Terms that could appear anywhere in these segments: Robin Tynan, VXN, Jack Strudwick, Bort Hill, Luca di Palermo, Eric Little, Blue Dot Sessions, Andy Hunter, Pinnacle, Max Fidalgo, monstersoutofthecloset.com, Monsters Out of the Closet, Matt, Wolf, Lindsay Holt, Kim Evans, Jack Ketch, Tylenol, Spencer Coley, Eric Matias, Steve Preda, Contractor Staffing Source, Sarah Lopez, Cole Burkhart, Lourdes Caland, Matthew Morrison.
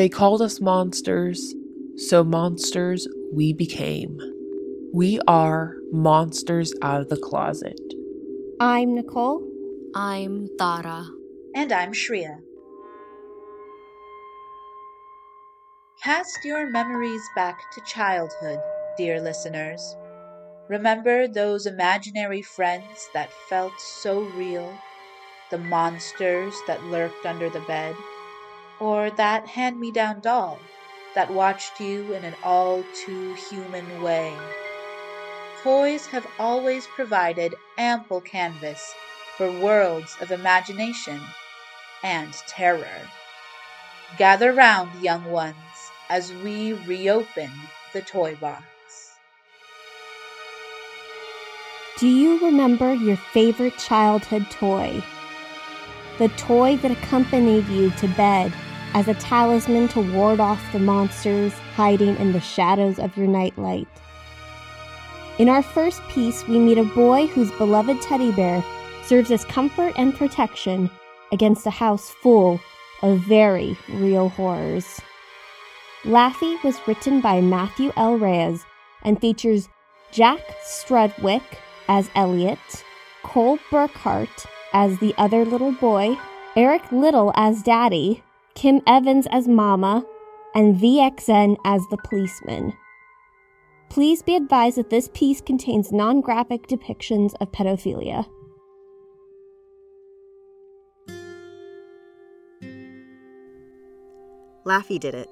They called us monsters, so monsters we became. We are Monsters Out of the Closet. I'm Nicole. I'm Tara. And I'm Shreya. Cast your memories back to childhood, dear listeners. Remember those imaginary friends that felt so real, the monsters that lurked under the bed, or that hand-me-down doll that watched you in an all-too-human way. Toys have always provided ample canvas for worlds of imagination and terror. Gather round, young ones, as we reopen the toy box. Do you remember your favorite childhood toy? The toy that accompanied you to bed as a talisman to ward off the monsters hiding in the shadows of your nightlight. In our first piece, we meet a boy whose beloved teddy bear serves as comfort and protection against a house full of very real horrors. Laffy was written by Matthew L. Reyes and features Jack Strudwick as Elliot, Cole Burkhart as the other little boy, Eric Little as Daddy, Kim Evans as Mama, and VXN as the policeman. Please be advised that this piece contains non-graphic depictions of pedophilia. Laffy did it.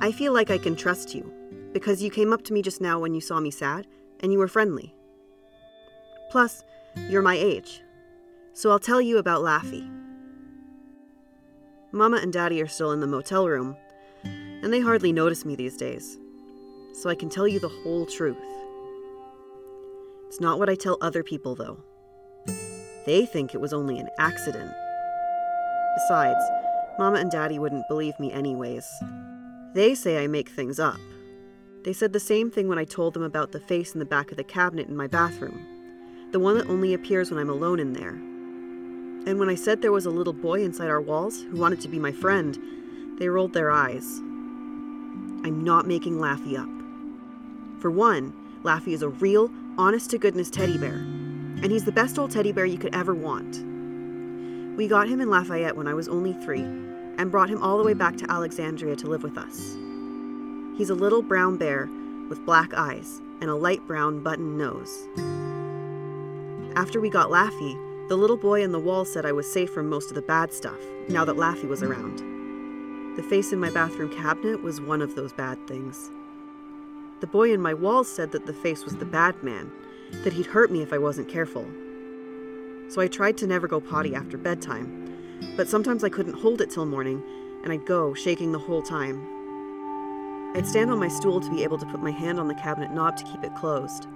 I feel like I can trust you, because you came up to me just now when you saw me sad, and you were friendly. Plus, you're my age, so I'll tell you about Laffy. Mama and Daddy are still in the motel room, and they hardly notice me these days, so I can tell you the whole truth. It's not what I tell other people, though. They think it was only an accident. Besides, Mama and Daddy wouldn't believe me anyways. They say I make things up. They said the same thing when I told them about the face in the back of the cabinet in my bathroom, the one that only appears when I'm alone in there. And when I said there was a little boy inside our walls who wanted to be my friend, they rolled their eyes. I'm not making Laffy up. For one, Laffy is a real, honest-to-goodness teddy bear, and he's the best old teddy bear you could ever want. We got him in Lafayette when I was only 3 and brought him all the way back to Alexandria to live with us. He's a little brown bear with black eyes and a light brown button nose. After we got Laffy, the little boy in the wall said I was safe from most of the bad stuff now that Laffy was around. The face in my bathroom cabinet was one of those bad things. The boy in my wall said that the face was the bad man, that he'd hurt me if I wasn't careful. So I tried to never go potty after bedtime, but sometimes I couldn't hold it till morning, and I'd go, shaking the whole time. I'd stand on my stool to be able to put my hand on the cabinet knob to keep it closed.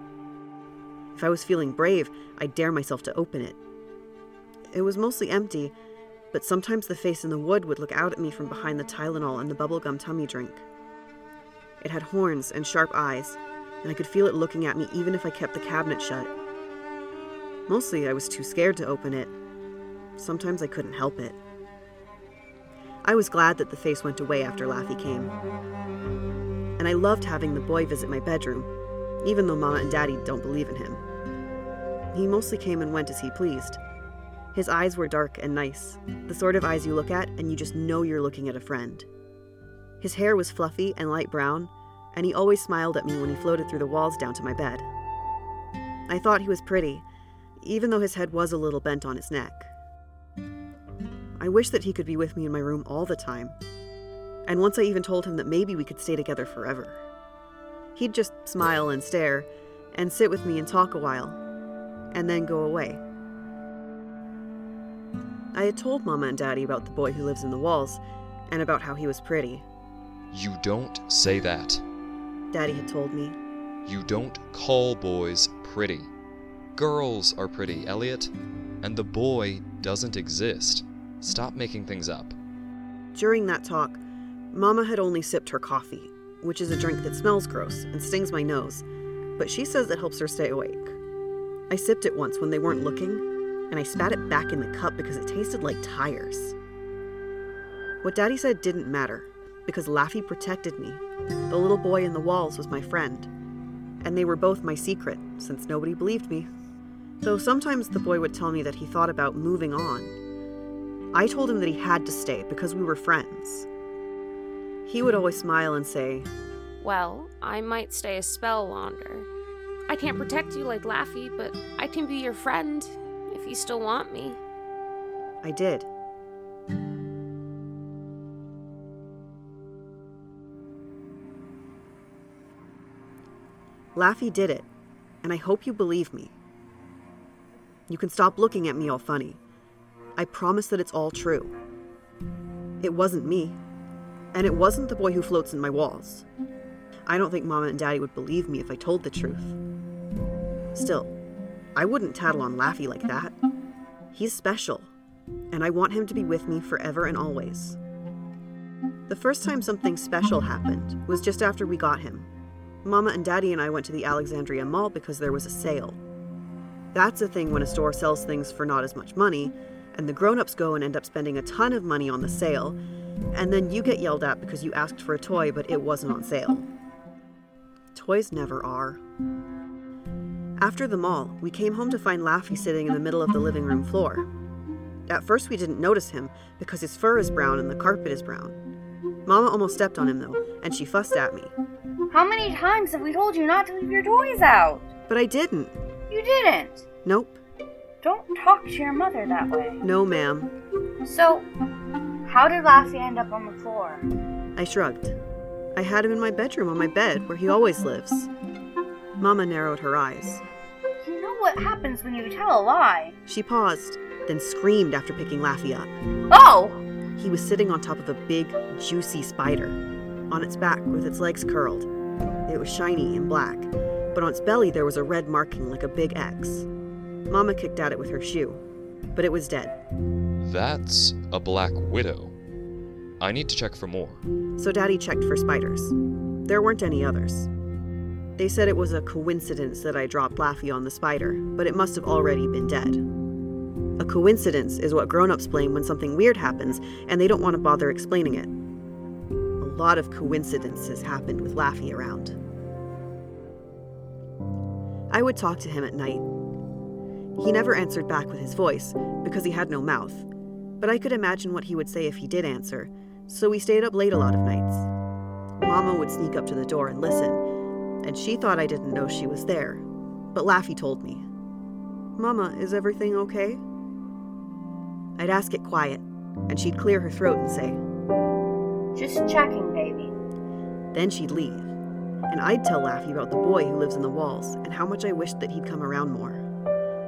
If I was feeling brave, I'd dare myself to open it. It was mostly empty, but sometimes the face in the wood would look out at me from behind the Tylenol and the bubblegum tummy drink. It had horns and sharp eyes, and I could feel it looking at me even if I kept the cabinet shut. Mostly I was too scared to open it. Sometimes I couldn't help it. I was glad that the face went away after Laffy came. And I loved having the boy visit my bedroom, even though Mama and Daddy don't believe in him. He mostly came and went as he pleased. His eyes were dark and nice, the sort of eyes you look at and you just know you're looking at a friend. His hair was fluffy and light brown, and he always smiled at me when he floated through the walls down to my bed. I thought he was pretty, even though his head was a little bent on his neck. I wish that he could be with me in my room all the time, and once I even told him that maybe we could stay together forever. He'd just smile and stare, and sit with me and talk a while, and then go away. I had told Mama and Daddy about the boy who lives in the walls, and about how he was pretty. You don't say that, Daddy had told me. You don't call boys pretty. Girls are pretty, Elliot, and the boy doesn't exist. Stop making things up. During that talk, Mama had only sipped her coffee, which is a drink that smells gross and stings my nose, but she says it helps her stay awake. I sipped it once when they weren't looking, and I spat it back in the cup because it tasted like tires. What Daddy said didn't matter, because Laffy protected me. The little boy in the walls was my friend, and they were both my secret, since nobody believed me. Though sometimes the boy would tell me that he thought about moving on. I told him that he had to stay because we were friends. He would always smile and say, "Well, I might stay a spell longer. I can't protect you like Laffy, but I can be your friend if you still want me." I did. Laffy did it, and I hope you believe me. You can stop looking at me all funny. I promise that it's all true. It wasn't me, and it wasn't the boy who floats in my walls. I don't think Mama and Daddy would believe me if I told the truth. Still, I wouldn't tattle on Laffy like that. He's special, and I want him to be with me forever and always. The first time something special happened was just after we got him. Mama and Daddy and I went to the Alexandria Mall because there was a sale. That's a thing when a store sells things for not as much money, and the grown-ups go and end up spending a ton of money on the sale, and then you get yelled at because you asked for a toy but it wasn't on sale. Toys never are. After the mall, we came home to find Laffy sitting in the middle of the living room floor. At first we didn't notice him because his fur is brown and the carpet is brown. Mama almost stepped on him though, and she fussed at me. "How many times have we told you not to leave your toys out?" "But I didn't." "You didn't?" "Nope." "Don't talk to your mother that way." "No, ma'am." "So, how did Laffy end up on the floor?" I shrugged. I had him in my bedroom on my bed, where he always lives. Mama narrowed her eyes. "You know what happens when you tell a lie." She paused, then screamed after picking Laffy up. "Oh!" He was sitting on top of a big, juicy spider, on its back with its legs curled. It was shiny and black, but on its belly there was a red marking like a big X. Mama kicked at it with her shoe, but it was dead. "That's a black widow. I need to check for more." So Daddy checked for spiders. There weren't any others. They said it was a coincidence that I dropped Laffy on the spider, but it must have already been dead. A coincidence is what grown-ups blame when something weird happens, and they don't want to bother explaining it. A lot of coincidences happened with Laffy around. I would talk to him at night. He never answered back with his voice, because he had no mouth, but I could imagine what he would say if he did answer, so we stayed up late a lot of nights. Mama would sneak up to the door and listen, and she thought I didn't know she was there, but Laffy told me. "Mama, is everything okay?" I'd ask it quiet, and she'd clear her throat and say, "Just checking, baby." Then she'd leave, and I'd tell Laffy about the boy who lives in the walls and how much I wished that he'd come around more.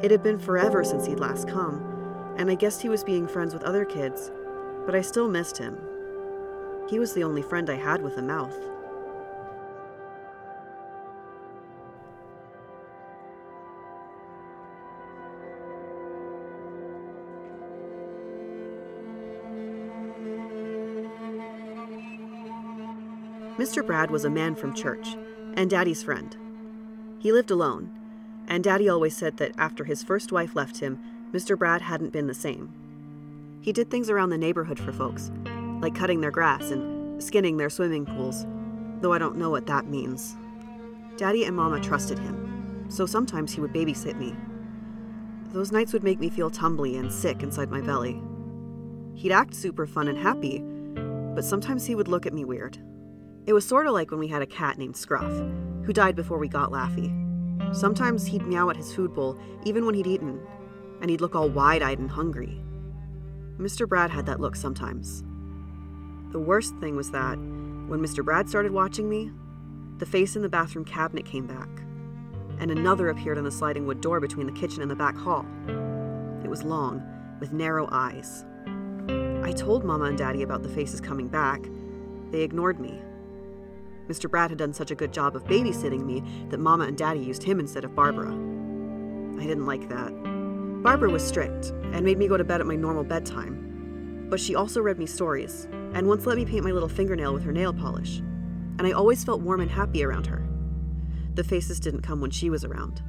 It had been forever since he'd last come, and I guessed he was being friends with other kids, but I still missed him. He was the only friend I had with a mouth. Mr. Brad was a man from church, and Daddy's friend. He lived alone, and Daddy always said that after his first wife left him, Mr. Brad hadn't been the same. He did things around the neighborhood for folks, like cutting their grass and skinning their swimming pools, though I don't know what that means. Daddy and Mama trusted him, so sometimes he would babysit me. Those nights would make me feel tumbly and sick inside my belly. He'd act super fun and happy, but sometimes he would look at me weird. It was sort of like when we had a cat named Scruff, who died before we got Laffy. Sometimes he'd meow at his food bowl, even when he'd eaten, and he'd look all wide-eyed and hungry. Mr. Brad had that look sometimes. The worst thing was that, when Mr. Brad started watching me, the face in the bathroom cabinet came back, and another appeared on the sliding wood door between the kitchen and the back hall. It was long, with narrow eyes. I told Mama and Daddy about the faces coming back. They ignored me. Mr. Brad had done such a good job of babysitting me that Mama and Daddy used him instead of Barbara. I didn't like that. Barbara was strict and made me go to bed at my normal bedtime, but she also read me stories and once let me paint my little fingernail with her nail polish, and I always felt warm and happy around her. The faces didn't come when she was around.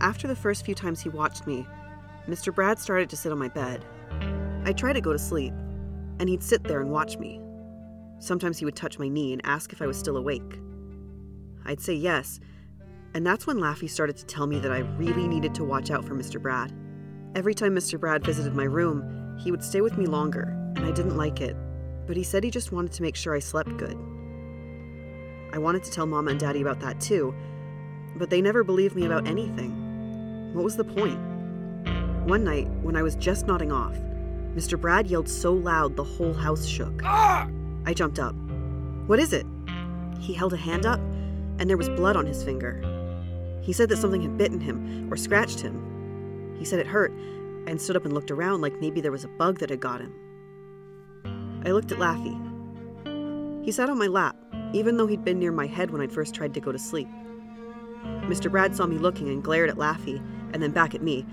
After the first few times he watched me, Mr. Brad started to sit on my bed. I tried to go to sleep, and he'd sit there and watch me. Sometimes he would touch my knee and ask if I was still awake. I'd say yes, and that's when Laffy started to tell me that I really needed to watch out for Mr. Brad. Every time Mr. Brad visited my room, he would stay with me longer, and I didn't like it, but he said he just wanted to make sure I slept good. I wanted to tell Mama and Daddy about that too, but they never believed me about anything. What was the point? One night, when I was just nodding off, Mr. Brad yelled so loud the whole house shook. Ah! I jumped up. What is it? He held a hand up, and there was blood on his finger. He said that something had bitten him or scratched him. He said it hurt, and stood up and looked around like maybe there was a bug that had got him. I looked at Laffy. He sat on my lap, even though he'd been near my head when I'd first tried to go to sleep. Mr. Brad saw me looking and glared at Laffy, and then back at me,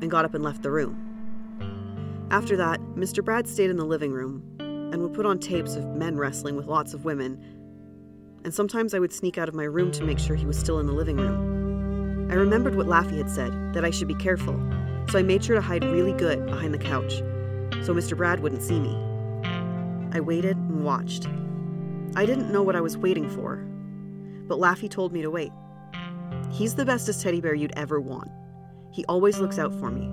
and got up and left the room. After that, Mr. Brad stayed in the living room, and would put on tapes of men wrestling with lots of women, and sometimes I would sneak out of my room to make sure he was still in the living room. I remembered what Laffy had said, that I should be careful, so I made sure to hide really good behind the couch, so Mr. Brad wouldn't see me. I waited and watched. I didn't know what I was waiting for, but Laffy told me to wait. He's the bestest teddy bear you'd ever want. He always looks out for me.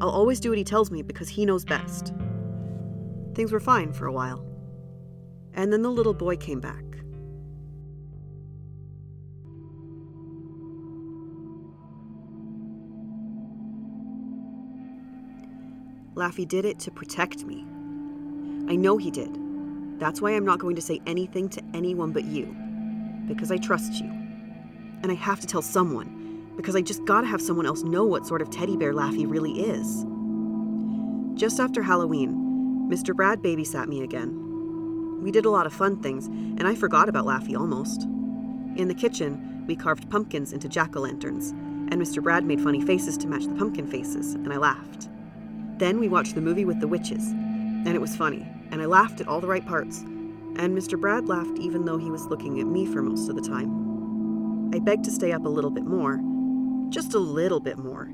I'll always do what he tells me because he knows best. Things were fine for a while. And then the little boy came back. Laffy did it to protect me. I know he did. That's why I'm not going to say anything to anyone but you, because I trust you. And I have to tell someone, because I just gotta have someone else know what sort of teddy bear Laffy really is. Just after Halloween, Mr. Brad babysat me again. We did a lot of fun things, and I forgot about Laffy almost. In the kitchen, we carved pumpkins into jack-o'-lanterns, and Mr. Brad made funny faces to match the pumpkin faces, and I laughed. Then we watched the movie with the witches, and it was funny. And I laughed at all the right parts, and Mr. Brad laughed even though he was looking at me for most of the time. I begged to stay up a little bit more, just a little bit more,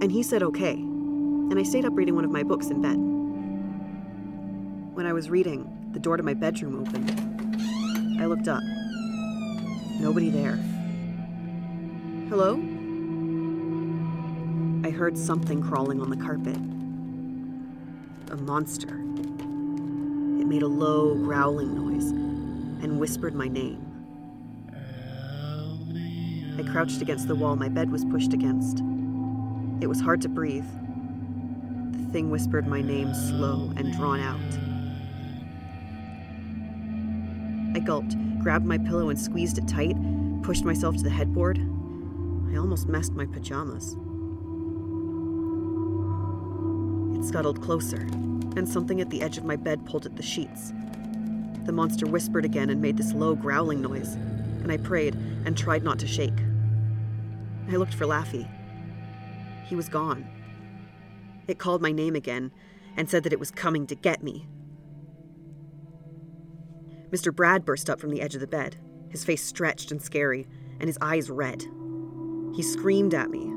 and he said okay, and I stayed up reading one of my books in bed. When I was reading, the door to my bedroom opened. I looked up. Nobody there. Hello? I heard something crawling on the carpet. A monster. Made a low growling noise and whispered my name. I crouched against the wall my bed was pushed against. It was hard to breathe. The thing whispered my name slow and drawn out. I gulped, grabbed my pillow and squeezed it tight, pushed myself to the headboard. I almost messed my pajamas. It scuttled closer, and something at the edge of my bed pulled at the sheets. The monster whispered again and made this low growling noise, and I prayed and tried not to shake. I looked for Laffy. He was gone. It called my name again and said that it was coming to get me. Mr. Brad burst up from the edge of the bed, his face stretched and scary, and his eyes red. He screamed at me.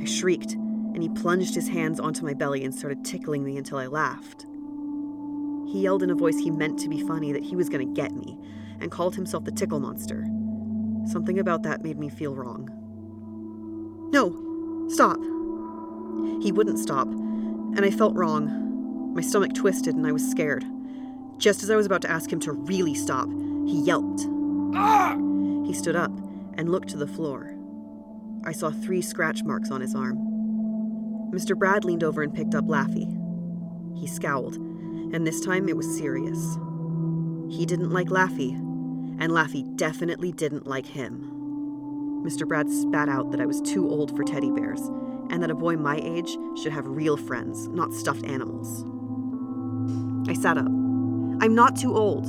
I shrieked, and he plunged his hands onto my belly and started tickling me until I laughed. He yelled in a voice he meant to be funny that he was going to get me, and called himself the Tickle Monster. Something about that made me feel wrong. No! Stop! He wouldn't stop, and I felt wrong. My stomach twisted and I was scared. Just as I was about to ask him to really stop, he yelped. Ah! He stood up and looked to the floor. I saw 3 scratch marks on his arm. Mr. Brad leaned over and picked up Laffy. He scowled, and this time it was serious. He didn't like Laffy, and Laffy definitely didn't like him. Mr. Brad spat out that I was too old for teddy bears, and that a boy my age should have real friends, not stuffed animals. I sat up. I'm not too old.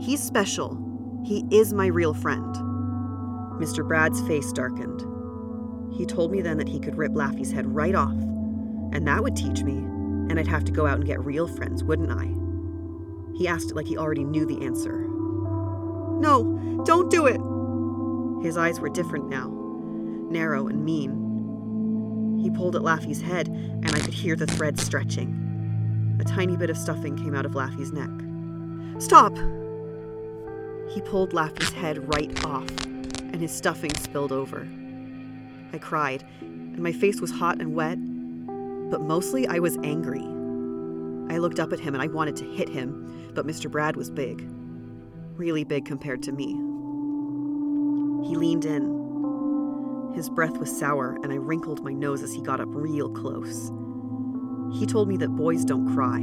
He's special. He is my real friend. Mr. Brad's face darkened. He told me then that he could rip Laffy's head right off, and that would teach me, and I'd have to go out and get real friends, wouldn't I? He asked it like he already knew the answer. No, don't do it! His eyes were different now, narrow and mean. He pulled at Laffy's head, and I could hear the thread stretching. A tiny bit of stuffing came out of Laffy's neck. "Stop!" He pulled Laffy's head right off, and his stuffing spilled over. I cried, and my face was hot and wet, but mostly I was angry. I looked up at him and I wanted to hit him, but Mr. Brad was big. Really big compared to me. He leaned in. His breath was sour, and I wrinkled my nose as he got up real close. He told me that boys don't cry.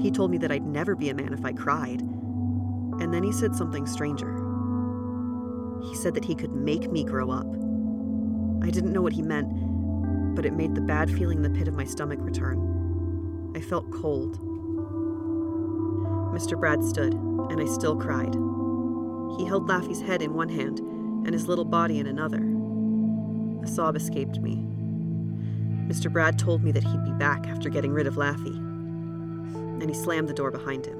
He told me that I'd never be a man if I cried. And then he said something stranger. He said that he could make me grow up. I didn't know what he meant, but it made the bad feeling in the pit of my stomach return. I felt cold. Mr. Brad stood, and I still cried. He held Laffy's head in one hand and his little body in another. A sob escaped me. Mr. Brad told me that he'd be back after getting rid of Laffy, and he slammed the door behind him.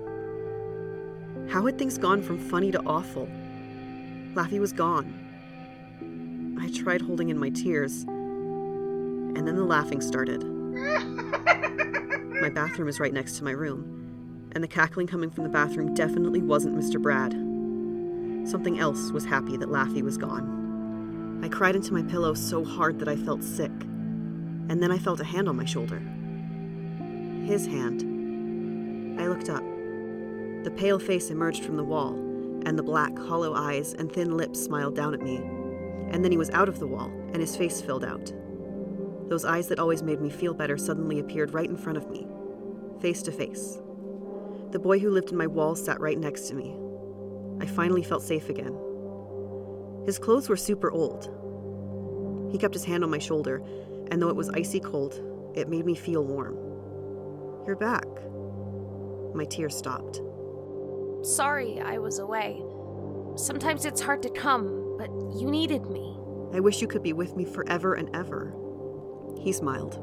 How had things gone from funny to awful? Laffy was gone. I tried holding in my tears, and then the laughing started. My bathroom is right next to my room, and the cackling coming from the bathroom definitely wasn't Mr. Brad. Something else was happy that Laffy was gone. I cried into my pillow so hard that I felt sick, and then I felt a hand on my shoulder. His hand. I looked up. The pale face emerged from the wall, and the black, hollow eyes and thin lips smiled down at me. And then he was out of the wall, and his face filled out. Those eyes that always made me feel better suddenly appeared right in front of me, face to face. The boy who lived in my wall sat right next to me. I finally felt safe again. His clothes were super old. He kept his hand on my shoulder, and though it was icy cold, it made me feel warm. "You're back." My tears stopped. "Sorry I was away. Sometimes it's hard to come, but you needed me. I wish you could be with me forever and ever." He smiled.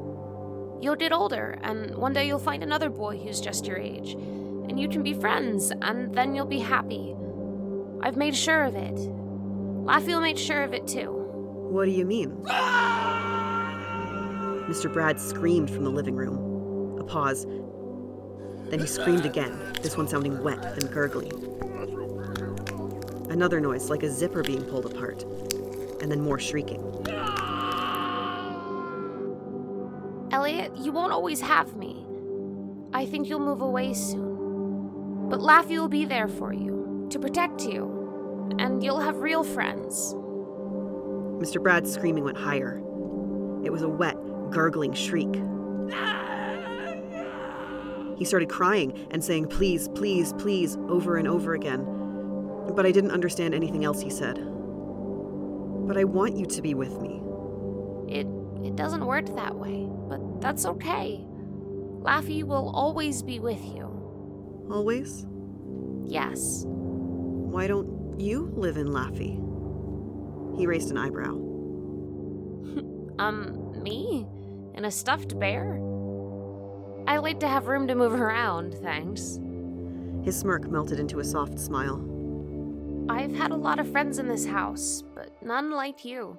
"You'll get older, and one day you'll find another boy who's just your age, and you can be friends, and then you'll be happy. I've made sure of it. Laffy made sure of it, too." "What do you mean?" Mr. Brad screamed from the living room. A pause. Then he screamed again, this one sounding wet and gurgly. Another noise, like a zipper being pulled apart. And then more shrieking. "Elliot, you won't always have me. I think you'll move away soon. But Laffy will be there for you, to protect you, and you'll have real friends." Mr. Brad's screaming went higher. It was a wet, gurgling shriek. He started crying and saying, "Please, please, please," over and over again. But I didn't understand anything else he said. "But I want you to be with me." It doesn't work that way, but that's okay. Laffy will always be with you." "Always?" "Yes." "Why don't you live in Laffy?" He raised an eyebrow. Me? In a stuffed bear? I like to have room to move around, thanks." His smirk melted into a soft smile. "I've had a lot of friends in this house, but none like you.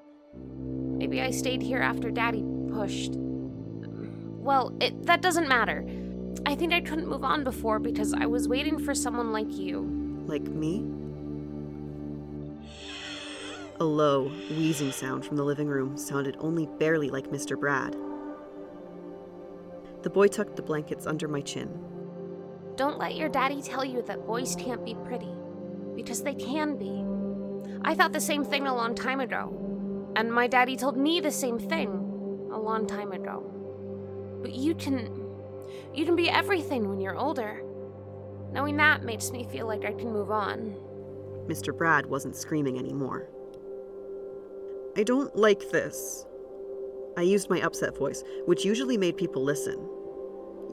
Maybe I stayed here after Daddy pushed. Well, that doesn't matter. I think I couldn't move on before because I was waiting for someone like you." "Like me?" A low, wheezing sound from the living room sounded only barely like Mr. Brad. The boy tucked the blankets under my chin. "Don't let your daddy tell you that boys can't be pretty, because they can be. I thought the same thing a long time ago, and my daddy told me the same thing a long time ago. But you can be everything when you're older. Knowing that makes me feel like I can move on." Mr. Brad wasn't screaming anymore. "I don't like this." I used my upset voice, which usually made people listen.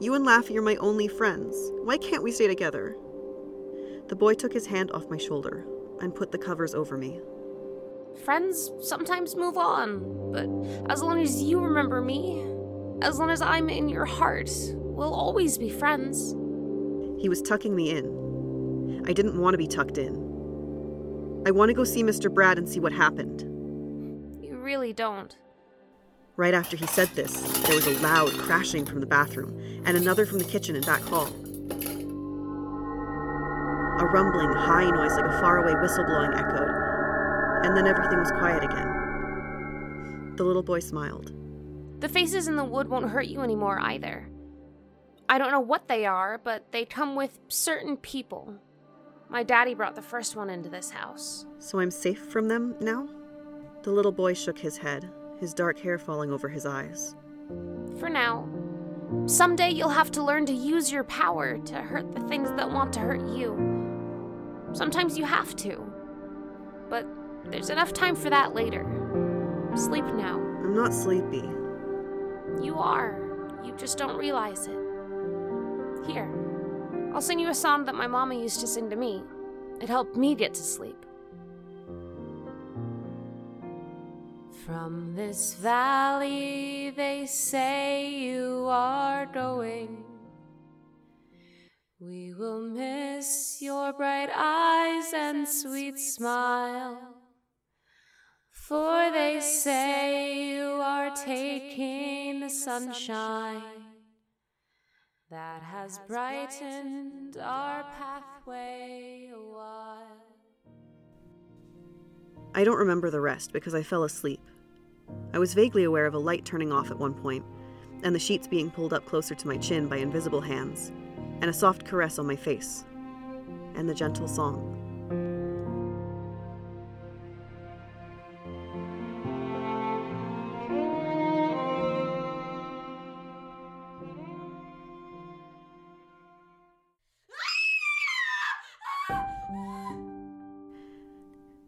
"You and Laffy are my only friends. Why can't we stay together?" The boy took his hand off my shoulder and put the covers over me. "Friends sometimes move on, but as long as you remember me, as long as I'm in your heart, we'll always be friends." He was tucking me in. I didn't want to be tucked in. I want to go see Mr. Brad and see what happened. "You really don't." Right after he said this, there was a loud crashing from the bathroom and another from the kitchen and back hall. A rumbling, high noise like a faraway whistle blowing echoed, and then everything was quiet again. The little boy smiled. The faces in the wood won't hurt you anymore either. I don't know what they are, but they come with certain people. My daddy brought the first one into this house. So I'm safe from them now? The little boy shook his head, his dark hair falling over his eyes. For now. Someday you'll have to learn to use your power to hurt the things that want to hurt you. Sometimes you have to. But there's enough time for that later. Sleep now. I'm not sleepy. You are. You just don't realize it. Here, I'll sing you a song that my mama used to sing to me. It helped me get to sleep. From this valley they say you are going. We will miss your bright eyes and sweet smile. For they say you are taking the sunshine that has brightened our pathway a while. I don't remember the rest because I fell asleep. I was vaguely aware of a light turning off at one point, and the sheets being pulled up closer to my chin by invisible hands, and a soft caress on my face, and the gentle song.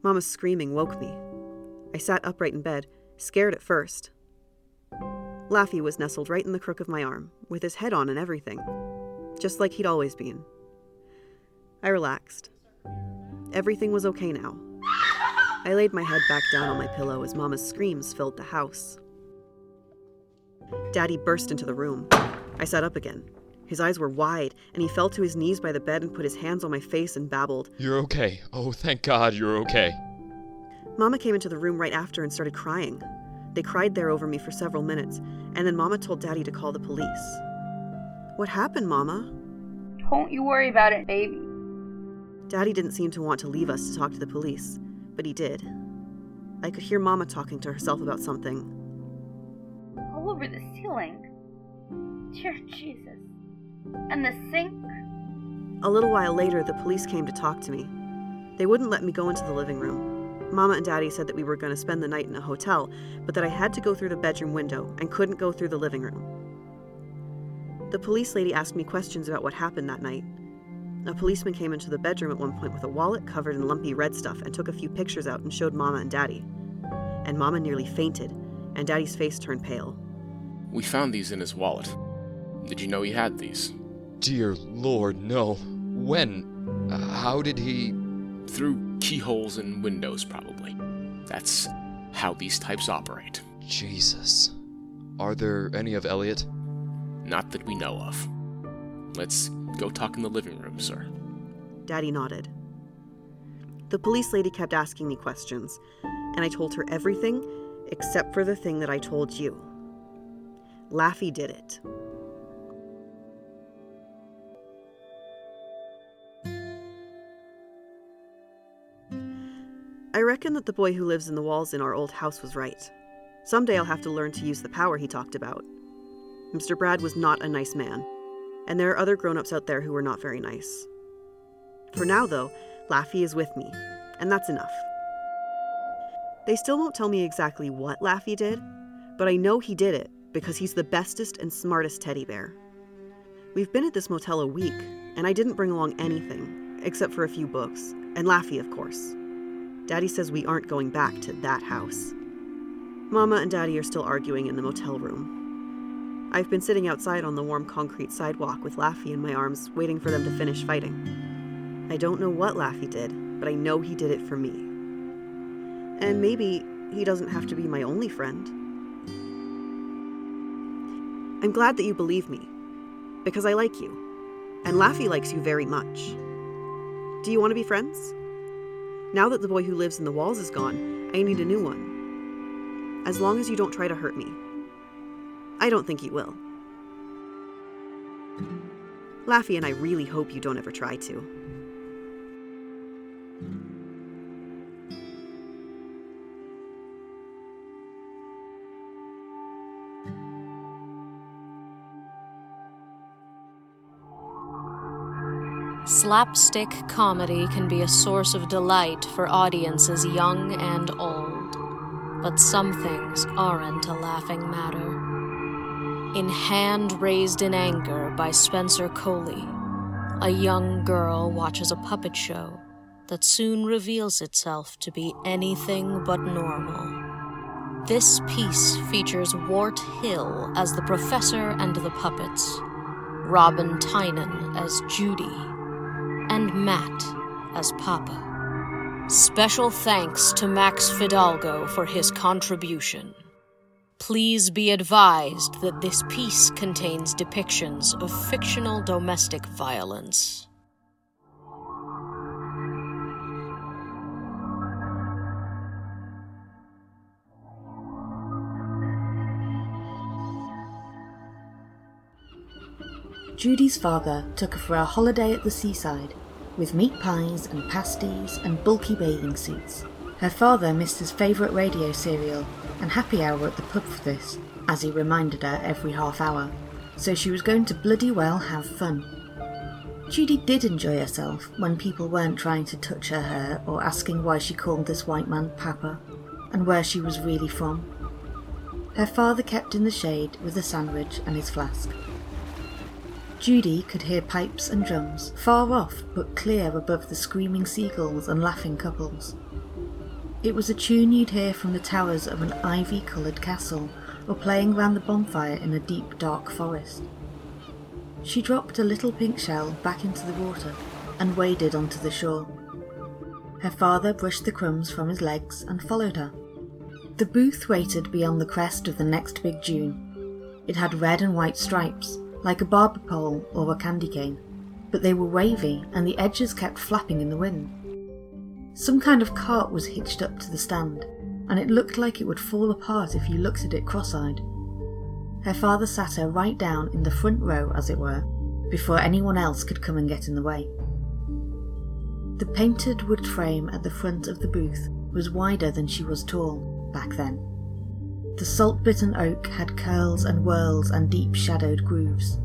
Mama's screaming woke me. I sat upright in bed, scared at first. Laffy was nestled right in the crook of my arm, with his head on and everything, just like he'd always been. I relaxed. Everything was okay now. I laid my head back down on my pillow as Mama's screams filled the house. Daddy burst into the room. I sat up again. His eyes were wide, and he fell to his knees by the bed and put his hands on my face and babbled, "You're okay. Oh, thank God, you're okay." Mama came into the room right after and started crying. They cried there over me for several minutes, and then Mama told Daddy to call the police. "What happened, Mama?" "Don't you worry about it, baby." Daddy didn't seem to want to leave us to talk to the police, but he did. I could hear Mama talking to herself about something. "All over the ceiling. Dear Jesus. And the sink." A little while later, the police came to talk to me. They wouldn't let me go into the living room. Mama and Daddy said that we were going to spend the night in a hotel, but that I had to go through the bedroom window and couldn't go through the living room. The police lady asked me questions about what happened that night. A policeman came into the bedroom at one point with a wallet covered in lumpy red stuff and took a few pictures out and showed Mama and Daddy. And Mama nearly fainted, and Daddy's face turned pale. "We found these in his wallet. Did you know he had these?" "Dear Lord, no. When? How did he?" "Through keyholes and windows, probably. That's how these types operate." "Jesus. Are there any of Elliot?" "Not that we know of. Let's go talk in the living room, sir." Daddy nodded. The police lady kept asking me questions, and I told her everything except for the thing that I told you. Laffy did it. I reckon that the boy who lives in the walls in our old house was right. Someday I'll have to learn to use the power he talked about. Mr. Brad was not a nice man, and there are other grown-ups out there who were not very nice. For now, though, Laffy is with me, and that's enough. They still won't tell me exactly what Laffy did, but I know he did it because he's the bestest and smartest teddy bear. We've been at this motel a week, and I didn't bring along anything, except for a few books, and Laffy, of course. Daddy says we aren't going back to that house. Mama and Daddy are still arguing in the motel room. I've been sitting outside on the warm concrete sidewalk with Laffy in my arms, waiting for them to finish fighting. I don't know what Laffy did, but I know he did it for me. And maybe he doesn't have to be my only friend. I'm glad that you believe me, because I like you, and Laffy likes you very much. Do you want to be friends? Now that the boy who lives in the walls is gone, I need a new one. As long as you don't try to hurt me, I don't think he will. Laffy and I really hope you don't ever try to. Slapstick comedy can be a source of delight for audiences young and old, but some things aren't a laughing matter. In Hand Raised in Anger by Spencer Coley, a young girl watches a puppet show that soon reveals itself to be anything but normal. This piece features Bort Hill as the professor and the puppets, Robin Tynan as Judy, and Matt as Papa. Special thanks to Max Fidalgo for his contribution. Please be advised that this piece contains depictions of fictional domestic violence. Judy's father took her for a holiday at the seaside, with meat pies and pasties and bulky bathing suits. Her father missed his favourite radio serial and happy hour at the pub for this, as he reminded her every half hour, so she was going to bloody well have fun. Judy did enjoy herself when people weren't trying to touch her hair or asking why she called this white man Papa, and where she was really from. Her father kept in the shade with a sandwich and his flask. Judy could hear pipes and drums, far off but clear above the screaming seagulls and laughing couples. It was a tune you'd hear from the towers of an ivy-coloured castle, or playing round the bonfire in a deep, dark forest. She dropped a little pink shell back into the water and waded onto the shore. Her father brushed the crumbs from his legs and followed her. The booth waited beyond the crest of the next big dune. It had red and white stripes, like a barber pole or a candy cane, but they were wavy and the edges kept flapping in the wind. Some kind of cart was hitched up to the stand, and it looked like it would fall apart if you looked at it cross-eyed. Her father sat her right down in the front row, as it were, before anyone else could come and get in the way. The painted wood frame at the front of the booth was wider than she was tall back then. The salt-bitten oak had curls and whirls and deep shadowed grooves.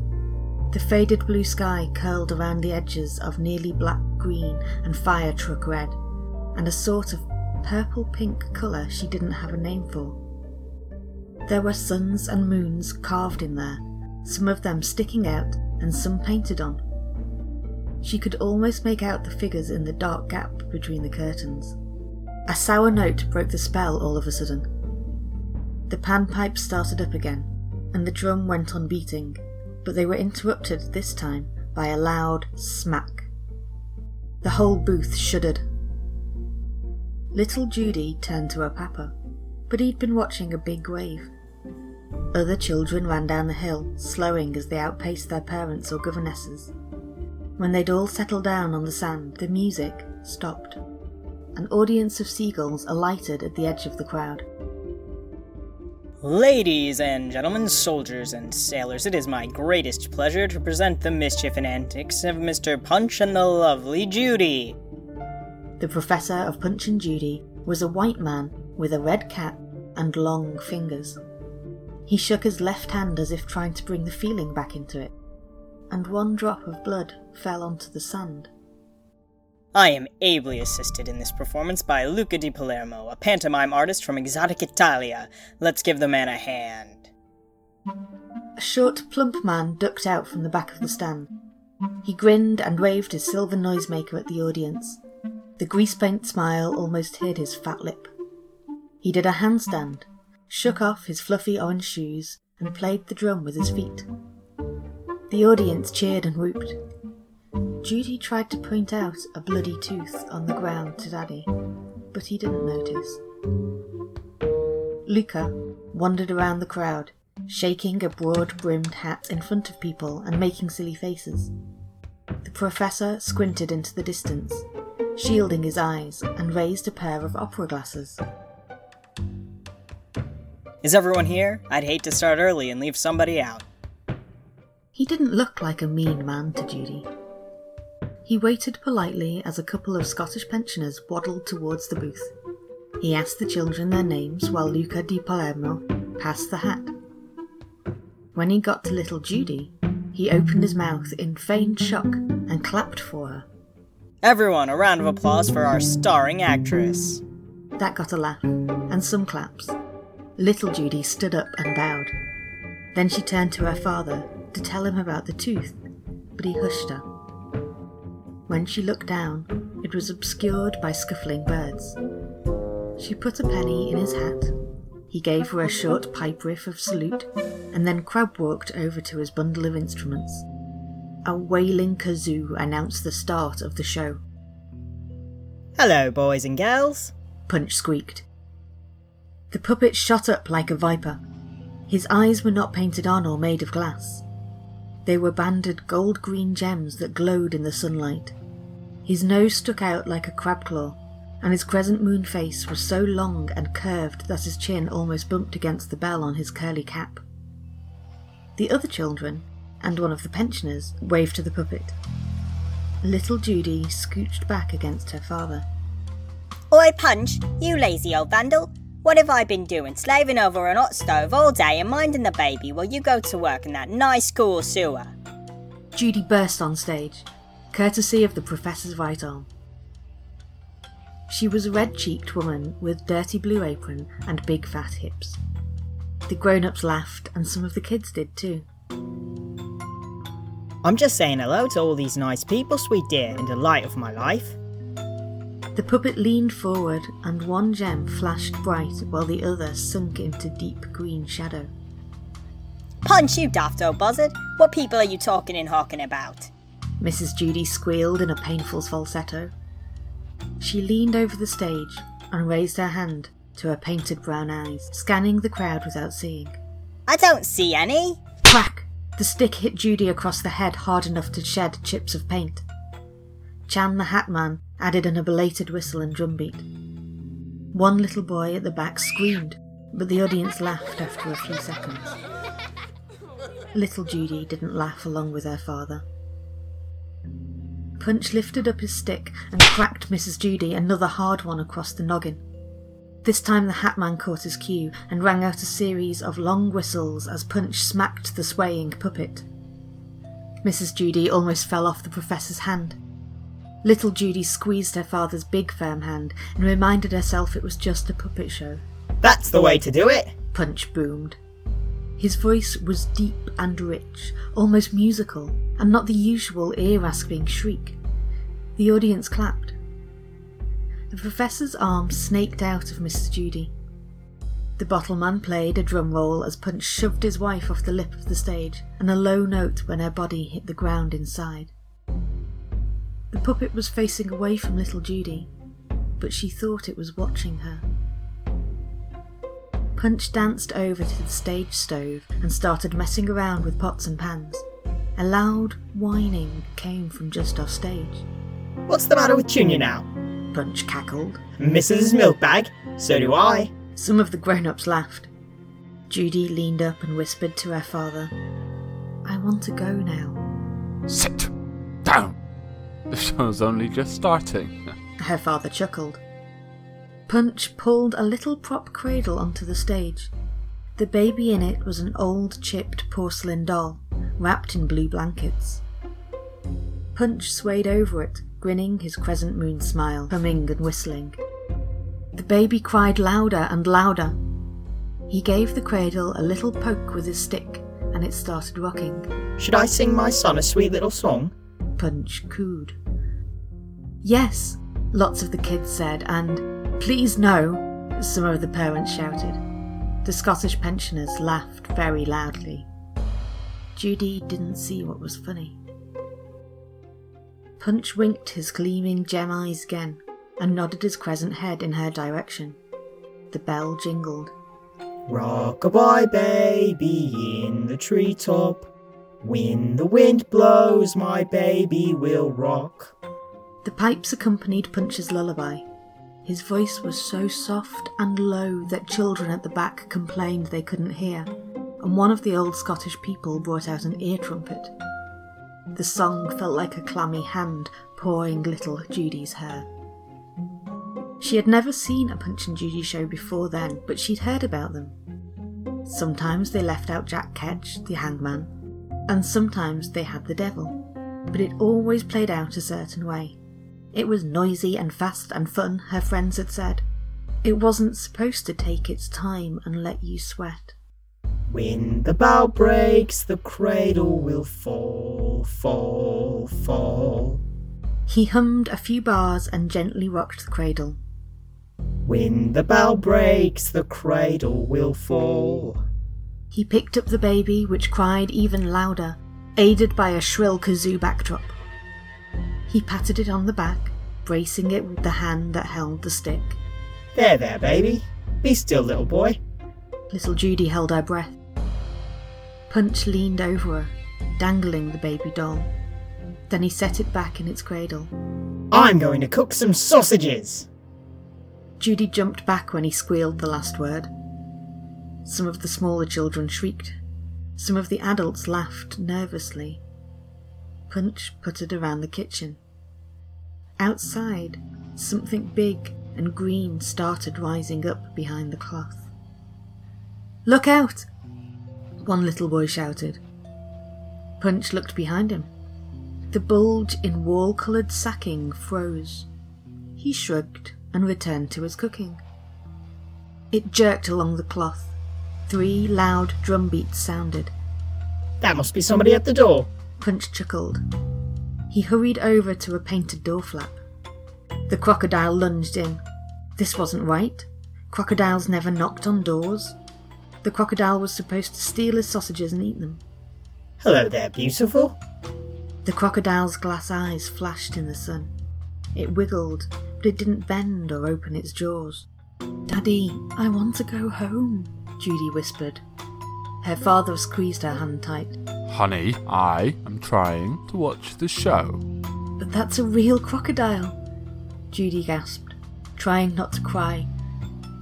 The faded blue sky curled around the edges of nearly black-green and fire-truck red, and a sort of purple-pink colour she didn't have a name for. There were suns and moons carved in there, some of them sticking out and some painted on. She could almost make out the figures in the dark gap between the curtains. A sour note broke the spell all of a sudden. The panpipes started up again, and the drum went on beating, but they were interrupted this time by a loud smack. The whole booth shuddered. Little Judy turned to her papa, but he'd been watching a big wave. Other children ran down the hill, slowing as they outpaced their parents or governesses. When they'd all settled down on the sand, the music stopped. An audience of seagulls alighted at the edge of the crowd. Ladies and gentlemen, soldiers and sailors, it is my greatest pleasure to present the mischief and antics of Mr. Punch and the lovely Judy. The professor of Punch and Judy was a white man with a red cap and long fingers. He shook his left hand as if trying to bring the feeling back into it, and one drop of blood fell onto the sand. I am ably assisted in this performance by Luca di Palermo, a pantomime artist from exotic Italia. Let's give the man a hand. A short, plump man ducked out from the back of the stand. He grinned and waved his silver noisemaker at the audience. The grease-paint smile almost hid his fat lip. He did a handstand, shook off his fluffy orange shoes, and played the drum with his feet. The audience cheered and whooped. Judy tried to point out a bloody tooth on the ground to Daddy, but he didn't notice. Luca wandered around the crowd, shaking a broad-brimmed hat in front of people and making silly faces. The professor squinted into the distance, shielding his eyes, and raised a pair of opera glasses. Is everyone here? I'd hate to start early and leave somebody out. He didn't look like a mean man to Judy. He waited politely as a couple of Scottish pensioners waddled towards the booth. He asked the children their names while Luca di Palermo passed the hat. When he got to little Judy, he opened his mouth in feigned shock and clapped for her. Everyone, a round of applause for our starring actress. That got a laugh, and some claps. Little Judy stood up and bowed. Then she turned to her father to tell him about the tooth, but he hushed her. When she looked down, it was obscured by scuffling birds. She put a penny in his hat. He gave her a short pipe riff of salute, and then crab-walked over to his bundle of instruments. A wailing kazoo announced the start of the show. Hello, boys and girls, Punch squeaked. The puppet shot up like a viper. His eyes were not painted on or made of glass. They were banded gold-green gems that glowed in the sunlight. His nose stuck out like a crab claw, and his crescent moon face was so long and curved that his chin almost bumped against the bell on his curly cap. The other children, and one of the pensioners, waved to the puppet. Little Judy scooched back against her father. Oi, Punch, you lazy old vandal. What have I been doing, slaving over an hot stove all day and minding the baby while you go to work in that nice cool sewer? Judy burst on stage, courtesy of the professor's right arm. She was a red-cheeked woman with dirty blue apron and big fat hips. The grown-ups laughed, and some of the kids did too. I'm just saying hello to all these nice people, sweet dear, in the light of my life. The puppet leaned forward, and one gem flashed bright while the other sunk into deep green shadow. Punch, you daft old buzzard! What people are you talking and hawking about? Mrs. Judy squealed in a painful falsetto. She leaned over the stage and raised her hand to her painted brown eyes, scanning the crowd without seeing. I don't see any! Crack! The stick hit Judy across the head hard enough to shed chips of paint. Chan the Hat Man added in a belated whistle and drumbeat. One little boy at the back screamed, but the audience laughed after a few seconds. Little Judy didn't laugh along with her father. Punch lifted up his stick and cracked Mrs. Judy another hard one across the noggin. This time the Hat Man caught his cue and rang out a series of long whistles as Punch smacked the swaying puppet. Mrs. Judy almost fell off the professor's hand. Little Judy squeezed her father's big firm hand and reminded herself it was just a puppet show. That's the way to do it, Punch boomed. His voice was deep and rich, almost musical, and not the usual ear-rasping shriek. The audience clapped. The professor's arm snaked out of Mrs. Judy. The bottle man played a drum roll as Punch shoved his wife off the lip of the stage, and a low note when her body hit the ground inside. The puppet was facing away from little Judy, but she thought it was watching her. Punch danced over to the stage stove and started messing around with pots and pans. A loud whining came from just off stage. What's the matter with Junior now? Punch cackled. Misses his milk bag, so do I. Some of the grown-ups laughed. Judy leaned up and whispered to her father, I want to go now. Sit down. The show's only just starting. Her father chuckled. Punch pulled a little prop cradle onto the stage. The baby in it was an old chipped porcelain doll, wrapped in blue blankets. Punch swayed over it, grinning his crescent moon smile, humming and whistling. The baby cried louder and louder. He gave the cradle a little poke with his stick, and it started rocking. Should I sing my son a sweet little song? Punch cooed. Yes, lots of the kids said, and please no, some of the parents shouted. The Scottish pensioners laughed very loudly. Judy didn't see what was funny. Punch winked his gleaming gem eyes again and nodded his crescent head in her direction. The bell jingled. Rock-a-bye baby in the treetop. When the wind blows, my baby will rock. The pipes accompanied Punch's lullaby. His voice was so soft and low that children at the back complained they couldn't hear, and one of the old Scottish people brought out an ear trumpet. The song felt like a clammy hand pawing little Judy's hair. She had never seen a Punch and Judy show before then, but she'd heard about them. Sometimes they left out Jack Kedge, the hangman, and sometimes they had the devil, but it always played out a certain way. It was noisy and fast and fun, her friends had said. It wasn't supposed to take its time and let you sweat. When the bow breaks, the cradle will fall, fall, fall. He hummed a few bars and gently rocked the cradle. When the bow breaks, the cradle will fall. He picked up the baby, which cried even louder, aided by a shrill kazoo backdrop. He patted it on the back, bracing it with the hand that held the stick. There, there, baby. Be still, little boy. Little Judy held her breath. Punch leaned over her, dangling the baby doll. Then he set it back in its cradle. I'm going to cook some sausages! Judy jumped back when he squealed the last word. Some of the smaller children shrieked. Some of the adults laughed nervously. Punch puttered around the kitchen. Outside, something big and green started rising up behind the cloth. Look out! One little boy shouted. Punch looked behind him. The bulge in wall-coloured sacking froze. He shrugged and returned to his cooking. It jerked along the cloth. 3 loud drum beats sounded. That must be somebody at the door. Punch chuckled. He hurried over to a painted door flap. The crocodile lunged in. This wasn't right. Crocodiles never knocked on doors. The crocodile was supposed to steal his sausages and eat them. Hello there, beautiful. The crocodile's glass eyes flashed in the sun. It wiggled, but it didn't bend or open its jaws. Daddy, I want to go home, Judy whispered. Her father squeezed her hand tight. Honey, I am trying to watch the show. But that's a real crocodile, Judy gasped, trying not to cry.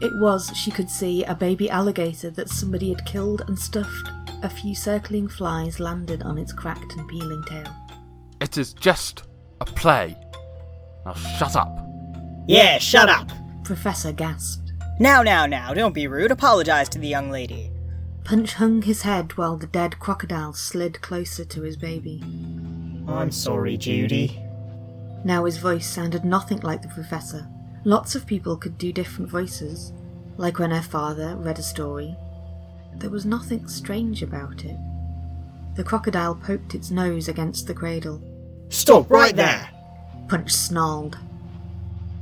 It was, she could see, a baby alligator that somebody had killed and stuffed. A few circling flies landed on its cracked and peeling tail. It is just a play. Now shut up. Yeah, shut up, Professor gasped. Now, don't be rude. Apologise to the young lady. Punch hung his head while the dead crocodile slid closer to his baby. I'm sorry, Judy. Now his voice sounded nothing like the Professor. Lots of people could do different voices, like when her father read a story. There was nothing strange about it. The crocodile poked its nose against the cradle. Stop right there! Punch snarled.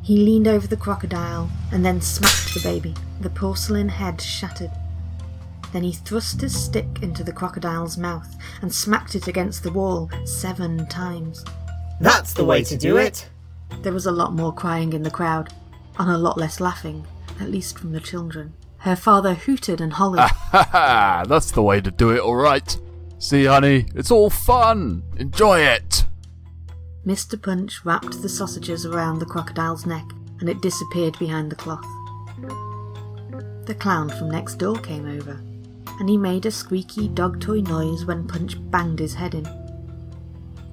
He leaned over the crocodile and then smacked the baby. The porcelain head shattered. Then he thrust his stick into the crocodile's mouth and smacked it against the wall 7 times. That's the way to do it! There was a lot more crying in the crowd, and a lot less laughing, at least from the children. Her father hooted and hollered. That's the way to do it, all right. See, honey, it's all fun. Enjoy it. Mr. Punch wrapped the sausages around the crocodile's neck, and it disappeared behind the cloth. The clown from next door came over, and he made a squeaky dog toy noise when Punch banged his head in.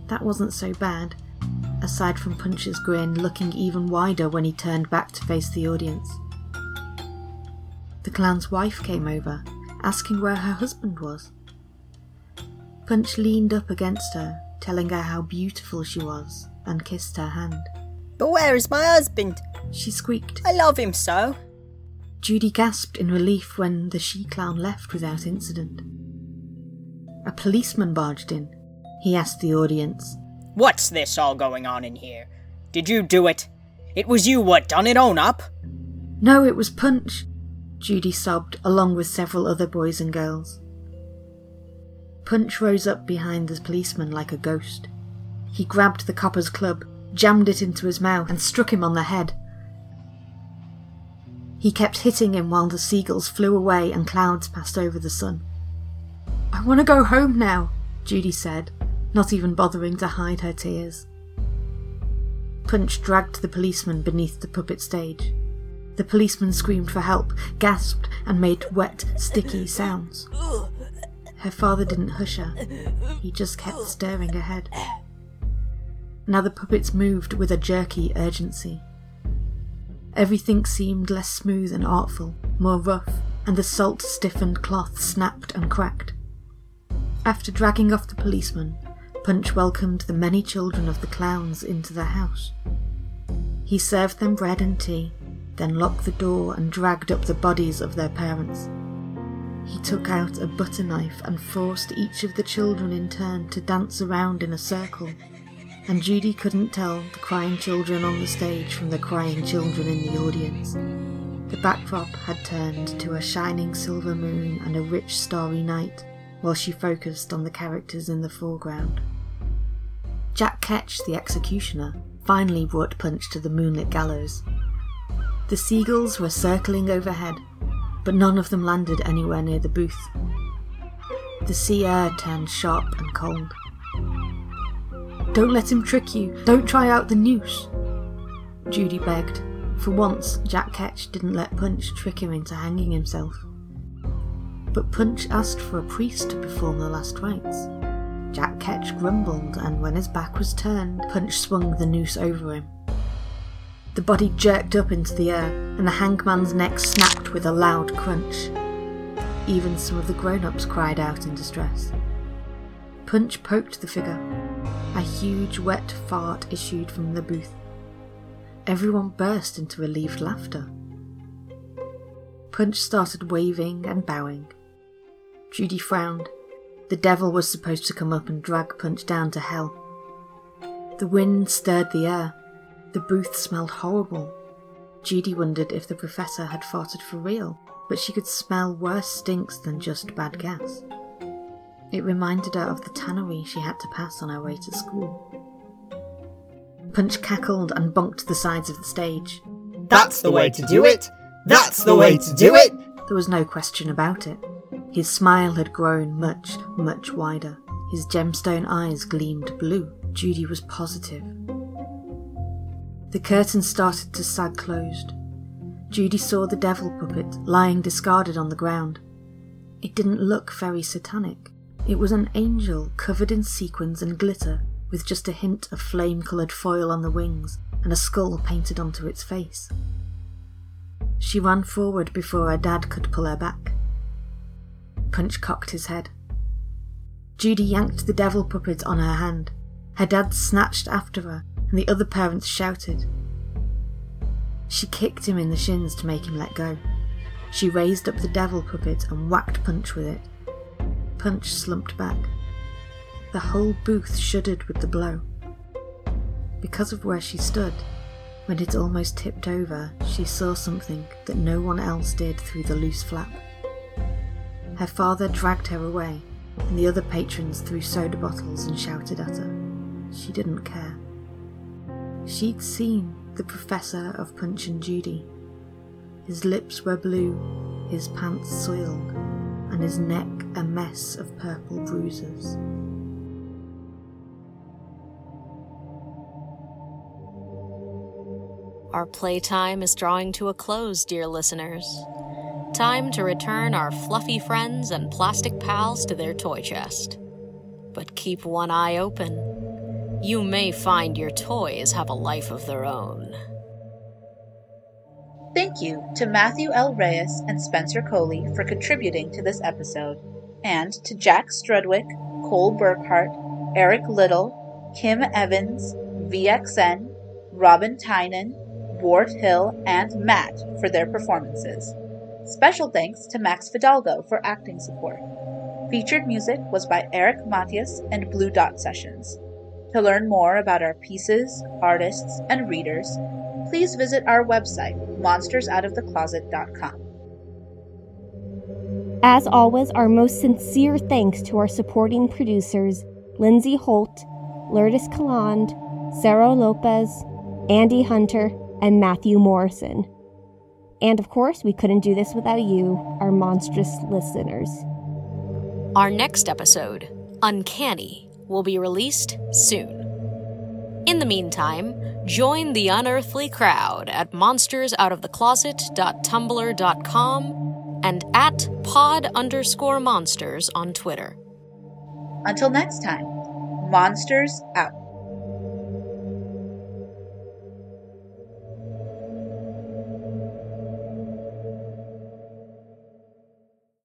That wasn't so bad, aside from Punch's grin looking even wider when he turned back to face the audience. The clown's wife came over, asking where her husband was. Punch leaned up against her, telling her how beautiful she was, and kissed her hand. But where is my husband? She squeaked. I love him so. Judy gasped in relief when the she-clown left without incident. A policeman barged in. He asked the audience, What's this all going on in here? Did you do it? It was you what done it, own up? No, it was Punch, Judy sobbed, along with several other boys and girls. Punch rose up behind the policeman like a ghost. He grabbed the copper's club, jammed it into his mouth, and struck him on the head. He kept hitting him while the seagulls flew away and clouds passed over the sun. I want to go home now, Judy said, not even bothering to hide her tears. Punch dragged the policeman beneath the puppet stage. The policeman screamed for help, gasped, and made wet, sticky sounds. Her father didn't hush her. He just kept staring ahead. Now the puppets moved with a jerky urgency. Everything seemed less smooth and artful, more rough, and the salt-stiffened cloth snapped and cracked. After dragging off the policeman, Punch welcomed the many children of the clowns into the house. He served them bread and tea, then locked the door and dragged up the bodies of their parents. He took out a butter knife and forced each of the children in turn to dance around in a circle, and Judy couldn't tell the crying children on the stage from the crying children in the audience. The backdrop had turned to a shining silver moon and a rich starry night, while she focused on the characters in the foreground. Jack Ketch, the executioner, finally brought Punch to the moonlit gallows. The seagulls were circling overhead, but none of them landed anywhere near the booth. The sea air turned sharp and cold. "Don't let him trick you! Don't try out the noose!" Judy begged. For once, Jack Ketch didn't let Punch trick him into hanging himself. But Punch asked for a priest to perform the last rites. Jack Ketch grumbled, and when his back was turned, Punch swung the noose over him. The body jerked up into the air, and the hangman's neck snapped with a loud crunch. Even some of the grown-ups cried out in distress. Punch poked the figure. A huge wet fart issued from the booth. Everyone burst into relieved laughter. Punch started waving and bowing. Judy frowned. The devil was supposed to come up and drag Punch down to hell. The wind stirred the air. The booth smelled horrible. Judy wondered if the professor had farted for real, but she could smell worse stinks than just bad gas. It reminded her of the tannery she had to pass on her way to school. Punch cackled and bonked the sides of the stage. "That's the way to do it! That's the way to do it!" There was no question about it. His smile had grown much, much wider. His gemstone eyes gleamed blue. Judy was positive. The curtain started to sag closed. Judy saw the devil puppet lying discarded on the ground. It didn't look very satanic. It was an angel covered in sequins and glitter, with just a hint of flame-coloured foil on the wings and a skull painted onto its face. She ran forward before her dad could pull her back. Punch cocked his head. Judy yanked the devil puppet on her hand. Her dad snatched after her, and the other parents shouted. She kicked him in the shins to make him let go. She raised up the devil puppet and whacked Punch with it. Punch slumped back. The whole booth shuddered with the blow. Because of where she stood, when it almost tipped over, she saw something that no one else did through the loose flap. Her father dragged her away, and the other patrons threw soda bottles and shouted at her. She didn't care. She'd seen the professor of Punch and Judy. His lips were blue, his pants soiled, and his neck a mess of purple bruises. Our playtime is drawing to a close, dear listeners. Time to return our fluffy friends and plastic pals to their toy chest. But keep one eye open. You may find your toys have a life of their own. Thank you to Matthew L. Reyes and Spencer Coley for contributing to this episode, and to Jack Strudwick, Cole Burkhart, Eric Little, Kim Evans, VXN, Robin Tynan, Bort Hill, and Matt for their performances. Special thanks to Max Fidalgo for acting support. Featured music was by Eric Matias and Blue Dot Sessions. To learn more about our pieces, artists, and readers, please visit our website, monstersoutofthecloset.com. As always, our most sincere thanks to our supporting producers, Lindsay Holt, Lourdes Caland, Sarah Lopez, Andy Hunter, and Matthew Morrison. And of course, we couldn't do this without you, our monstrous listeners. Our next episode, Uncanny, will be released soon. In the meantime, Join the unearthly crowd at monstersoutofthecloset.tumblr.com and at pod_monsters on Twitter. Until next time, Monsters out.